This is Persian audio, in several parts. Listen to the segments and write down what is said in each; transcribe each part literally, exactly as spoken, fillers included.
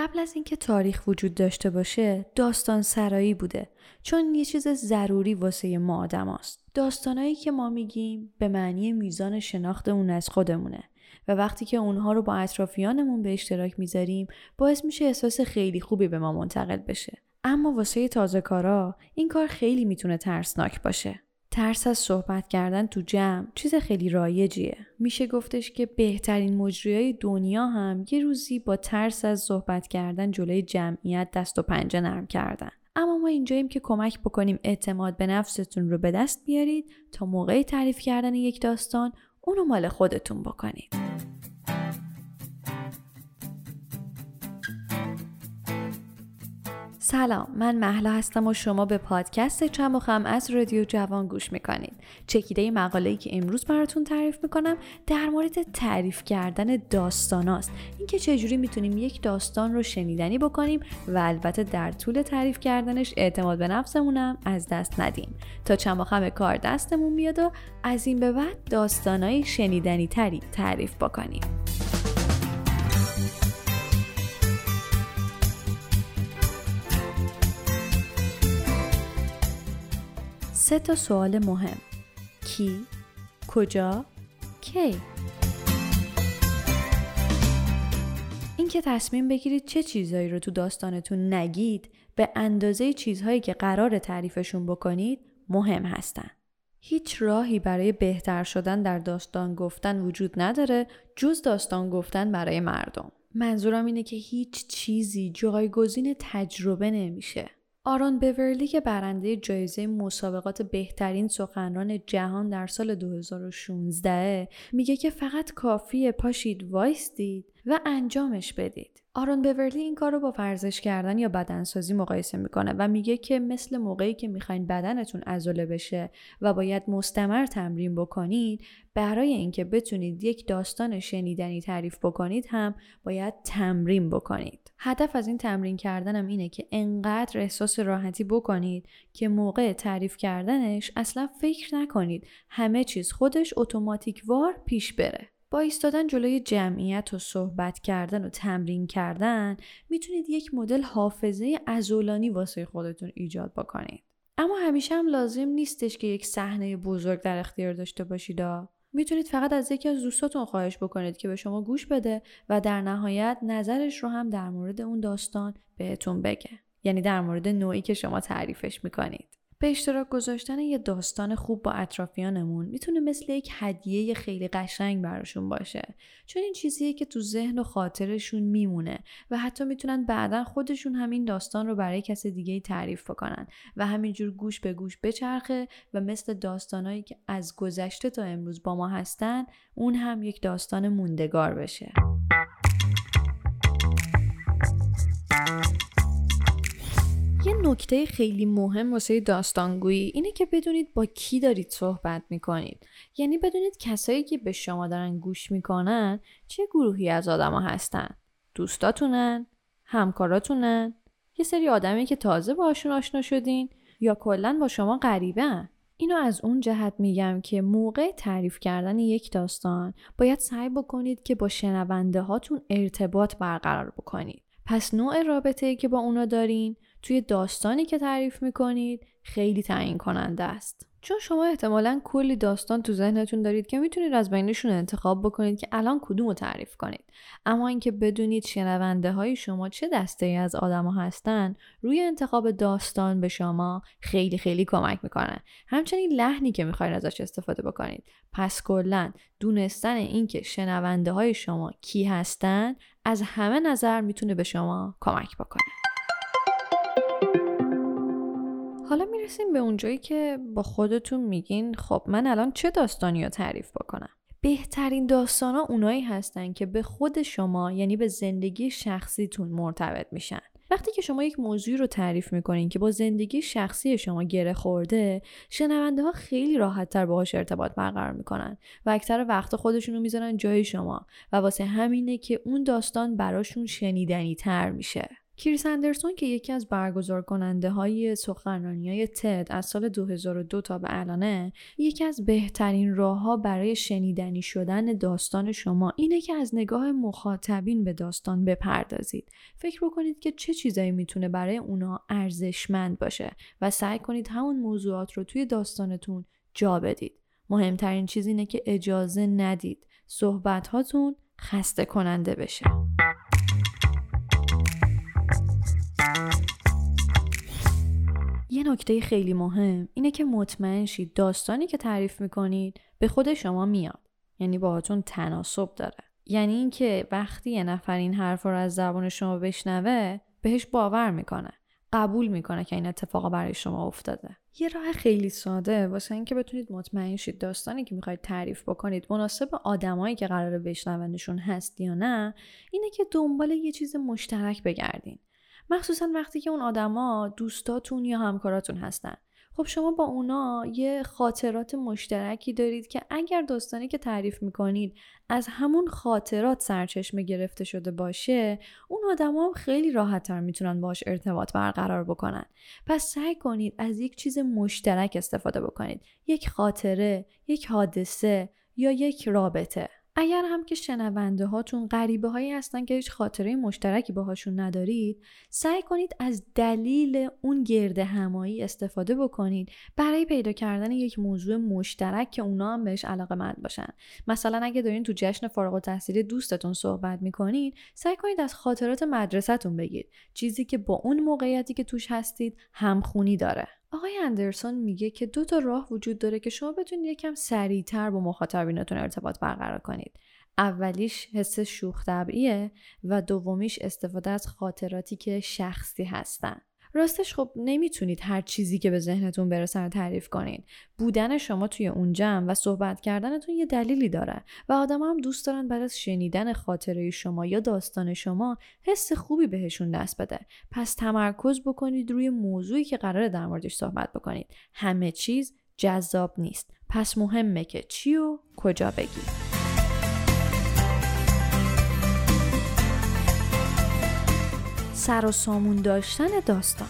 قبل از اینکه تاریخ وجود داشته باشه داستان سرایی بوده، چون یه چیز ضروری واسه ما آدم هاست. داستانایی که ما میگیم به معنی میزان شناختمون از خودمونه و وقتی که اونها رو با اطرافیانمون به اشتراک میذاریم باعث میشه احساس خیلی خوبی به ما منتقل بشه. اما واسه تازه‌کارا این کار خیلی میتونه ترسناک باشه. ترس از صحبت کردن تو جمع چیز خیلی رایجیه. میشه گفتش که بهترین مجریای دنیا هم یه روزی با ترس از صحبت کردن جلوی جمعیت دست و پنجه نرم کردن. اما ما اینجاییم که کمک بکنیم اعتماد به نفستون رو به دست بیارید تا موقع تعریف کردن یک داستان اونو مال خودتون بکنید. سلام، من مهلا هستم و شما به پادکست چم و خم از رادیو جوان گوش میکنید. چکیده مقاله‌ای که امروز براتون تعریف میکنم در مورد تعریف کردن داستاناست. اینکه چجوری میتونیم یک داستان رو شنیدنی بکنیم و البته در طول تعریف کردنش اعتماد به نفسمونم از دست ندیم تا چم و خم کار دستمون بیاد و از این به بعد داستانای شنیدنی تری تعریف بکنیم. سه تا سوال مهم: کی، کجا، کی. این که تصمیم بگیرید چه چیزایی رو تو داستانتون نگید به اندازه چیزهایی که قراره تعریفشون بکنید مهم هستن. هیچ راهی برای بهتر شدن در داستان گفتن وجود نداره جز داستان گفتن برای مردم. منظورم اینه که هیچ چیزی جایگزین تجربه نمیشه. آرون بیورلی که برنده جایزه مسابقات بهترین سخنران جهان در سال دو هزار و شانزده میگه که فقط کافیه پاشید وایستید و انجامش بدید. آرون بیورلی این کار رو با ورزش کردن یا بدنسازی مقایسه میکنه و میگه که مثل موقعی که میخواین بدنتون عضله بشه و باید مستمر تمرین بکنید، برای اینکه بتونید یک داستان شنیدنی تعریف بکنید هم باید تمرین بکنید. هدف از این تمرین کردنم اینه که انقدر احساس راحتی بکنید که موقع تعریف کردنش اصلا فکر نکنید، همه چیز خودش اتوماتیکوار پیش بره. با ایستادن جلوی جمعیت و صحبت کردن و تمرین کردن میتونید یک مدل حافظه عضلانی واسه خودتون ایجاد بکنید. اما همیشه هم لازم نیستش که یک صحنه بزرگ در اختیار داشته باشید. میتونید فقط از یکی از دوستاتون خواهش بکنید که به شما گوش بده و در نهایت نظرش رو هم در مورد اون داستان بهتون بگه. یعنی در مورد نوعی که شما تعریفش میکنید. به اشتراک گذاشتن یه داستان خوب با اطرافیانمون میتونه مثل یک هدیه خیلی قشنگ براشون باشه، چون این چیزیه که تو ذهن و خاطرشون میمونه و حتی میتونن بعداً خودشون همین داستان رو برای کس دیگه‌ای تعریف بکنن و همینجور گوش به گوش بچرخه و مثل داستانایی که از گذشته تا امروز با ما هستن اون هم یک داستان موندگار بشه. یه نکته خیلی مهم واسه داستانگویی اینه که بدونید با کی دارید صحبت میکنید. یعنی بدونید کسایی که به شما دارن گوش میکنن چه گروهی از آدما هستن. دوستاتونن؟ همکاراتونن؟ یه سری آدمی که تازه باشون آشنا شدین؟ یا کلاً با شما غریبن؟ اینو از اون جهت میگم که موقع تعریف کردن یک داستان باید سعی بکنید که با شنونده هاتون ارتباط برقرار بکنید. پس نوع رابطه‌ای که با اونا دارین توی داستانی که تعریف میکنید خیلی تعیین کننده است، چون شما احتمالاً کلی داستان تو ذهنتون دارید که میتونید از بینشون انتخاب بکنید که الان کدومو تعریف کنید. اما اینکه بدونید شنونده های شما چه دسته‌ای از آدما هستن روی انتخاب داستان به شما خیلی خیلی کمک میکنه، همچنین لحنی که میخواین ازش استفاده بکنید. پس کلاً دونستن اینکه شنونده های شما کی هستن از همه نظر میتونه به شما کمک بکنه. حالا میرسیم به اونجایی که با خودتون میگین خب من الان چه داستانی رو تعریف بکنم؟ بهترین داستان ها اونایی هستن که به خود شما، یعنی به زندگی شخصیتون مرتبط میشن. وقتی که شما یک موضوعی رو تعریف میکنین که با زندگی شخصی شما گره خورده، شنونده ها خیلی راحت تر باهاش ارتباط برقرار میکنن و اکثر وقت خودشون رو میذارن جای شما و واسه همینه که اون داستان براشون شنیدنی تر میشه. کریس اندرسون که یکی از برگزارکننده های سخنرانی‌های تد از سال دو هزار و دو تا به الانه، یکی از بهترین راه‌ها برای شنیدنی شدن داستان شما اینه که از نگاه مخاطبین به داستان بپردازید. فکر بکنید که چه چیزایی میتونه برای اونا ارزشمند باشه و سعی کنید همون موضوعات رو توی داستانتون جا بدید. مهمترین چیز اینه که اجازه ندید صحبت هاتون خسته کننده بشه. یه نکته خیلی مهم اینه که مطمئن شید داستانی که تعریف میکنید به خود شما میاد، یعنی باهاتون تناسب داره. یعنی اینکه وقتی یه نفر این حرف رو از زبان شما بشنوه بهش باور میکنه، قبول میکنه که این اتفاق برای شما افتاده. یه راه خیلی ساده واسه اینکه بتونید مطمئن شید داستانی که میخواید تعریف بکنید مناسب آدمایی که قراره بشنوندشون هست یا نه، اینه که دنبال یه چیز مشترک بگردین. مخصوصا وقتی که اون آدما دوستاتون یا همکاراتون هستن، خب شما با اونا یه خاطرات مشترکی دارید که اگر داستانی که تعریف میکنید از همون خاطرات سرچشمه گرفته شده باشه، اون آدما خیلی راحت‌تر میتونن باهاش ارتباط برقرار بکنن. پس سعی کنید از یک چیز مشترک استفاده بکنید، یک خاطره، یک حادثه یا یک رابطه. اگر هم که شنونده هاتون غریبه هایی هستن که هیچ خاطره مشترکی باهاشون ندارید، سعی کنید از دلیل اون گرد همایی استفاده بکنید برای پیدا کردن یک موضوع مشترک که اونا هم بهش علاقه‌مند باشن. مثلا اگه دارین تو جشن فارغ التحصیلی دوستتون صحبت میکنید، سعی کنید از خاطرات مدرسه‌تون بگید، چیزی که با اون موقعیتی که توش هستید همخونی داره. آقای اندرسون میگه که دو تا راه وجود داره که شما بتونید یکم سریع‌تر با مخاطبینتون ارتباط برقرار کنید. اولیش حس شوخ طبعیه و دومیش استفاده از خاطراتی که شخصی هستن. راستش خب نمیتونید هر چیزی که به ذهنتون برسه رو تعریف کنید. بودن شما توی اون جمع و صحبت کردنتون یه دلیلی داره و آدما هم دوست دارن بعد از شنیدن خاطره شما یا داستان شما حس خوبی بهشون دست بده. پس تمرکز بکنید روی موضوعی که قراره در موردش صحبت بکنید. همه چیز جذاب نیست. پس مهمه که چی و کجا بگید. سر و سامون داشتن داستان.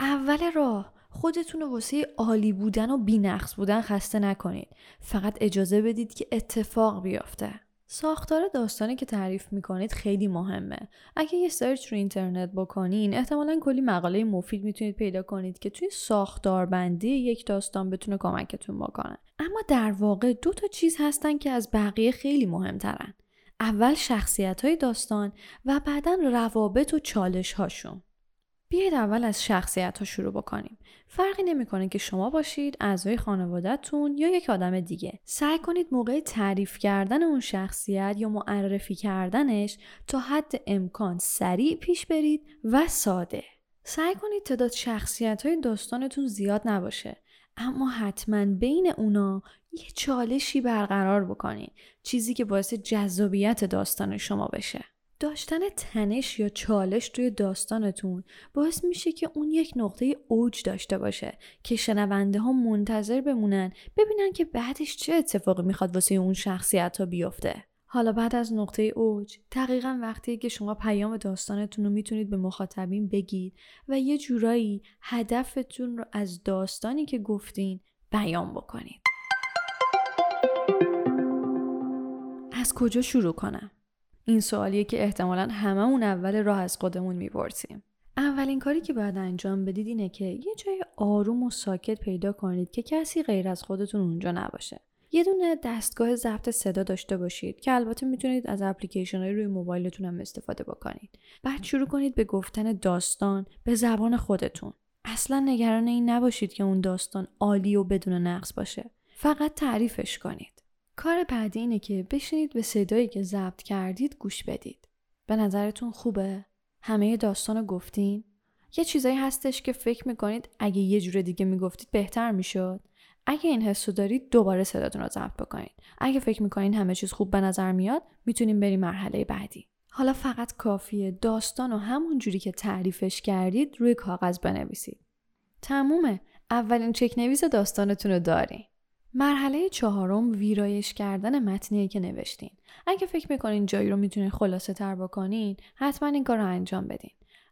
اول راه، خودتون رو واسه عالی بودن و بی‌نقص بودن خسته نکنید. فقط اجازه بدید که اتفاق بیفته. ساختار داستانی که تعریف میکنید خیلی مهمه. اگه یه سرچ رو اینترنت بکنین، احتمالاً کلی مقاله مفید میتونید پیدا کنید که توی ساختاربندی یک داستان بتونه کمکتون بکنه. اما در واقع دو تا چیز هستن که از بقیه خیلی مهمترن. اول شخصیت‌های داستان و بعداً روابط و چالش‌هاشون. بیاید اول از شخصیت‌ها شروع بکنیم. فرقی نمی‌کنه که شما باشید، اعضای خانواده‌تون یا یک آدم دیگه. سعی کنید موقع تعریف کردن اون شخصیت یا معرفی کردنش تا حد امکان سریع پیش برید و ساده. سعی کنید تعداد شخصیت‌های داستانتون زیاد نباشه، اما حتماً بین اونا یه چالشی برقرار بکنید، چیزی که باعث جذابیت داستان شما بشه. داشتن تنش یا چالش توی داستانتون باعث میشه که اون یک نقطه اوج داشته باشه که شنونده ها منتظر بمونن ببینن که بعدش چه اتفاقی میخواد واسه اون شخصیت ها بیفته. حالا بعد از نقطه اوج، دقیقاً وقتی که شما پیام داستانتون رو میتونید به مخاطبین بگید و یه جورایی هدفتون رو از داستانی که گفتین بیان بکنید. از کجا شروع کنم؟ این سوالیه که احتمالاً همه اون اول راه از خودمون میپرسیم. اولین کاری که باید انجام بدید اینه که یه جای آروم و ساکت پیدا کنید که کسی غیر از خودتون اونجا نباشه. یه دونه دستگاه ضبط صدا داشته باشید که البته میتونید از اپلیکیشن‌های روی موبایلتون هم استفاده بکنید. بعد شروع کنید به گفتن داستان به زبان خودتون. اصلاً نگران این نباشید که اون داستان عالی و بدون نقص باشه. فقط تعریفش کنید. کار بعدی اینه که بشینید به صدایی که ضبط کردید گوش بدید. به نظرتون خوبه؟ همه داستانو گفتین؟ یه چیزایی هستش که فکر میکنید اگه یه جور دیگه میگفتید بهتر میشد؟ اگه این حسو دارید دوباره صداتون رو ضبط بکنید. اگه فکر میکنید همه چیز خوب به نظر میاد، میتونیم بریم مرحله بعدی. حالا فقط کافیه داستانو همون جوری که تعریفش کردید روی کاغذ بنویسید. تمومه. اولین چک‌نویس داستانتون رو دارین. مرحله چهارم ویرایش کردن متنی که نوشتین. اگه فکر میکنین جایی رو میتونین خلاصه تر بکنین، حتما این کار رو انجام بدین.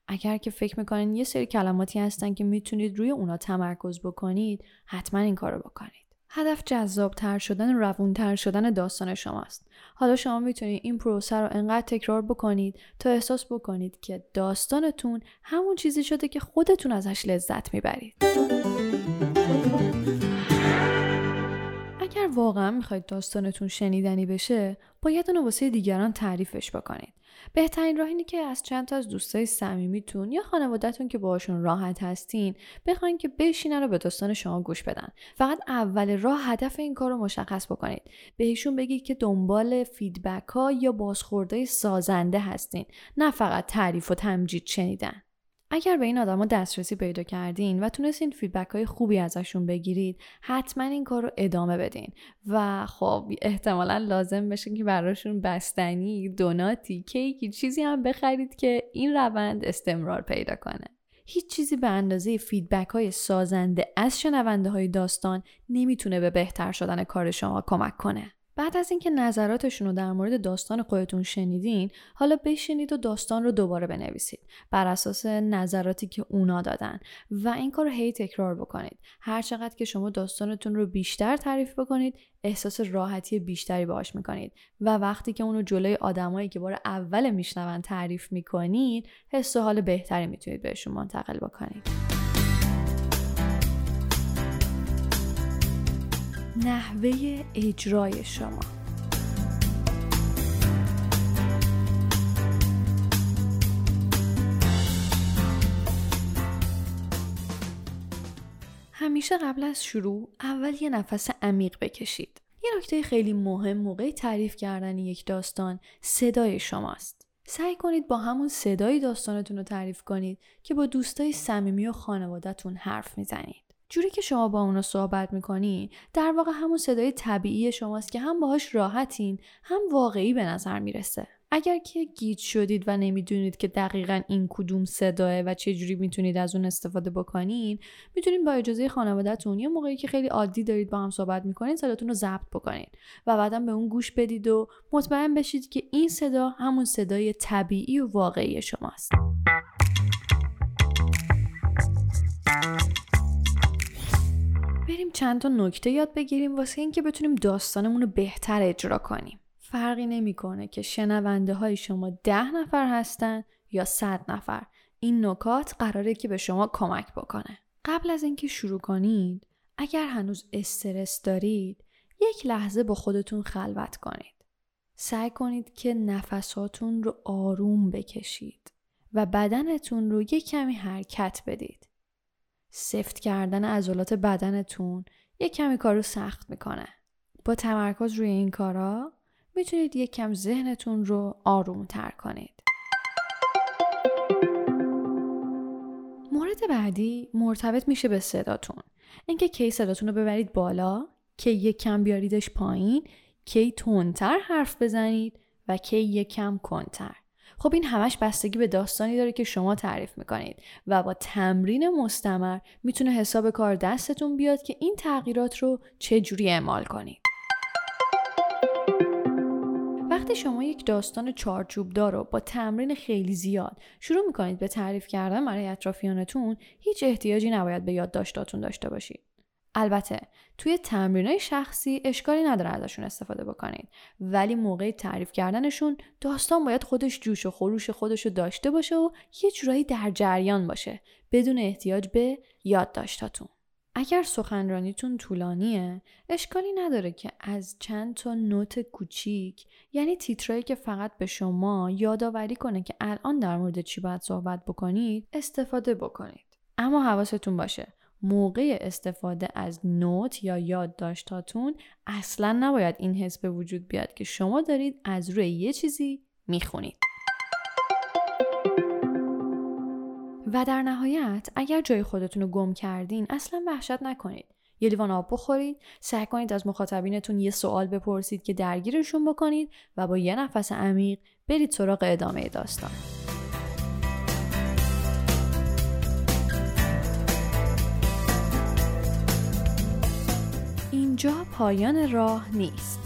اگر که فکر میکنین یه سری کلماتی هستن که میتونید روی اونا تمرکز بکنید، حتما این کار رو بکنید. هدف جذابتر شدن و روونتر شدن داستان شماست. حالا شما میتونید این پروسه رو انقدر تکرار بکنید تا احساس بکنید که داستانتون همون چیزی شده که خودتون ازش لذت میبرید. اگر واقعا میخواید داستانتون شنیدنی بشه، باید اونو واسه دیگران تعریفش بکنید. بهترین راه اینه که از چند تا از دوستای صمیمیتون یا خانواده‌تون که باهاشون راحت هستین بخواید که بشینن و به داستان شما گوش بدن. فقط اول راه هدف این کار رو مشخص بکنید. بهشون بگید که دنبال فیدبک‌ها یا بازخوردهای سازنده هستین، نه فقط تعریف و تمجید شنیدن. اگر به این آدما دسترسی پیدا کردین و تونستین فیدبک‌های خوبی ازشون بگیرید، حتما این کار رو ادامه بدین و خب احتمالاً لازم بشه که براشون بستنی، دوناتی، کیکی، چیزی هم بخرید که این روند استمرار پیدا کنه. هیچ چیزی به اندازه فیدبک‌های سازنده از شنونده‌های داستان نمیتونه به بهتر شدن کار شما کمک کنه. بعد از اینکه نظراتشون رو در مورد داستان خودتون شنیدین، حالا بشینید و داستان رو دوباره بنویسید بر اساس نظراتی که اونا دادن و این کار رو هی تکرار بکنید. هر چقدر که شما داستانتون رو بیشتر تعریف بکنید، احساس راحتی بیشتری باهاش میکنید و وقتی که اونو جلوی آدمایی که بار اول میشنون تعریف میکنید، حس و حال بهتری میتونید بهشون منتقل بکنید. نحوه اجرای شما. همیشه قبل از شروع اول یه نفس عمیق بکشید. یه نکته خیلی مهم موقع تعریف کردن یک داستان صدای شماست. سعی کنید با همون صدای داستانتون رو تعریف کنید که با دوستای صمیمی و خانواده‌تون حرف میزنید. جوری که شما با اونا صحبت میکنی در واقع همون صدای طبیعی شماست که هم باهاش راحتین، هم واقعی به نظر میرسه. اگر که گیج شدید و نمیدونید که دقیقاً این کدوم صداه و چه جوری میتونید از اون استفاده بکنین، میتونید با اجازه خانواده‌تون یا موقعی که خیلی عادی دارید با هم صحبت میکنین صداتون رو ضبط بکنین و بعداً به اون گوش بدید و مطمئن بشید که این صدا همون صدای طبیعی و واقعی شماست. بریم چند تا نکته یاد بگیریم واسه این که بتونیم داستانمون رو بهتر اجرا کنیم. فرقی نمیکنه که شنونده های شما ده نفر هستن یا صد نفر. این نکات قراره که به شما کمک بکنه. قبل از اینکه شروع کنید، اگر هنوز استرس دارید، یک لحظه با خودتون خلوت کنید. سعی کنید که نفساتون رو آروم بکشید و بدنتون رو یک کمی حرکت بدید. سفت کردن عضلات بدنتون یک کمی کارو سخت میکنه. با تمرکز روی این کارا میتونید یک کم ذهنتون رو آروم تر کنید. مورد بعدی مرتبط میشه به صداتون. اینکه کی صداتون رو ببرید بالا، کی یک کم بیاریدش پایین، کی تندتر حرف بزنید و کی یک کم کندتر. خب این همش بستگی به داستانی داره که شما تعریف میکنید و با تمرین مستمر میتونه حساب کار دستتون بیاد که این تغییرات رو چه جوری اعمال کنید. وقتی شما یک داستان چارچوبدار رو با تمرین خیلی زیاد شروع میکنید به تعریف کردن برای اطرافیانتون، هیچ احتیاجی نباید به یادداشتاتون داشته باشید. البته توی تمرینای شخصی اشکالی نداره ازشون استفاده بکنید، ولی موقع تعریف کردنشون داستان باید خودش جوش و خروش خودشو داشته باشه و یه جورایی در جریان باشه بدون احتیاج به یادداشتاتون. اگر سخنرانیتون طولانیه، اشکالی نداره که از چند تا نوت کوچیک، یعنی تیترایی که فقط به شما یادآوری کنه که الان در مورد چی باید صحبت بکنید، استفاده بکنید. اما حواستون باشه موقع استفاده از نوت یا یادداشتاتون اصلا نباید این حس به وجود بیاد که شما دارید از روی یه چیزی میخونید. و در نهایت اگر جای خودتون رو گم کردین، اصلا وحشت نکنید. یه لیوان آب بخورید، سعی کنید از مخاطبینتون یه سوال بپرسید که درگیرشون بکنید و با یه نفس عمیق برید سراغ ادامه داستان. اینجا پایان راه نیست.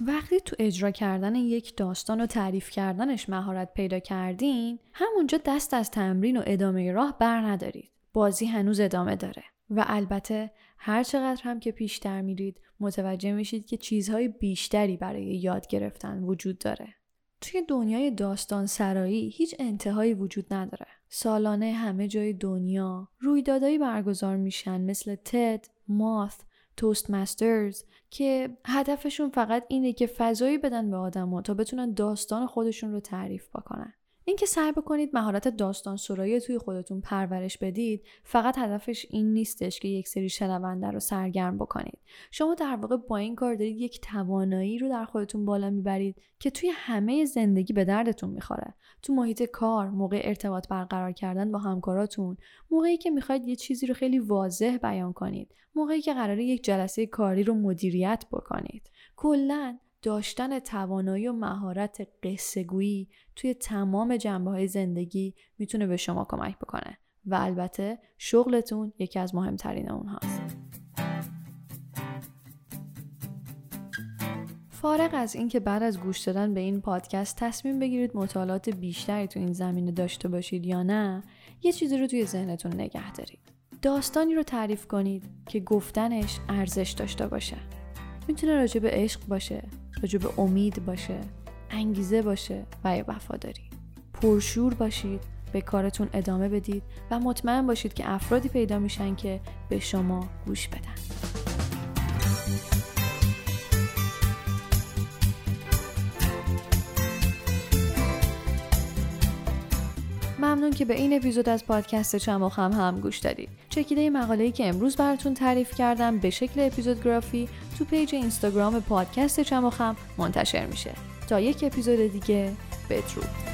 وقتی تو اجرا کردن یک داستان و تعریف کردنش مهارت پیدا کردین، همونجا دست از تمرین و ادامه راه بر ندارید. بازی هنوز ادامه داره. و البته هر چقدر هم که پیشتر میرید متوجه میشید که چیزهای بیشتری برای یاد گرفتن وجود داره. توی دنیای داستان سرایی هیچ انتهایی وجود نداره. سالانه همه جای دنیا رویدادایی برگزار میشن مثل تد، ماث، توست ماسترز که هدفشون فقط اینه که فضایی بدن به آدم‌ها تا بتونن داستان خودشون رو تعریف بکنن. این که سعی بکنید مهارت داستان سرایی توی خودتون پرورش بدید فقط هدفش این نیستش که یک سری شنونده رو سرگرم بکنید. شما در واقع با این کار دارید یک توانایی رو در خودتون بالا میبرید که توی همه زندگی به دردتون میخوره. تو محیط کار، موقع ارتباط برقرار کردن با همکاراتون، موقعی که میخواید یه چیزی رو خیلی واضح بیان کنید، موقعی که قراره یک جلسه کاری رو مدیریت بکنید. کلاً داشتن توانایی و مهارت قصه‌گویی توی تمام جنبه‌های زندگی میتونه به شما کمک بکنه و البته شغلتون یکی از مهمترین اونهاست. فارغ از اینکه بعد از گوش دادن به این پادکست تصمیم بگیرید مطالعات بیشتری تو این زمینه داشته باشید یا نه، یه چیزی رو توی ذهنتون نگه دارید. داستانی رو تعریف کنید که گفتنش ارزش داشته باشه. میتونه راجع به عشق باشه، راجع به امید باشه، انگیزه باشه و یا وفاداری. پرشور باشید، به کارتون ادامه بدید و مطمئن باشید که افرادی پیدا میشن که به شما گوش بدن. ممنون که به این اپیزود از پادکست چماخم هم گوش دادید. چکیده مقاله‌ای که امروز براتون تعریف کردم به شکل اپیزود گرافی تو پیج اینستاگرام پادکست چماخم منتشر میشه. تا یک اپیزود دیگه، بدرود.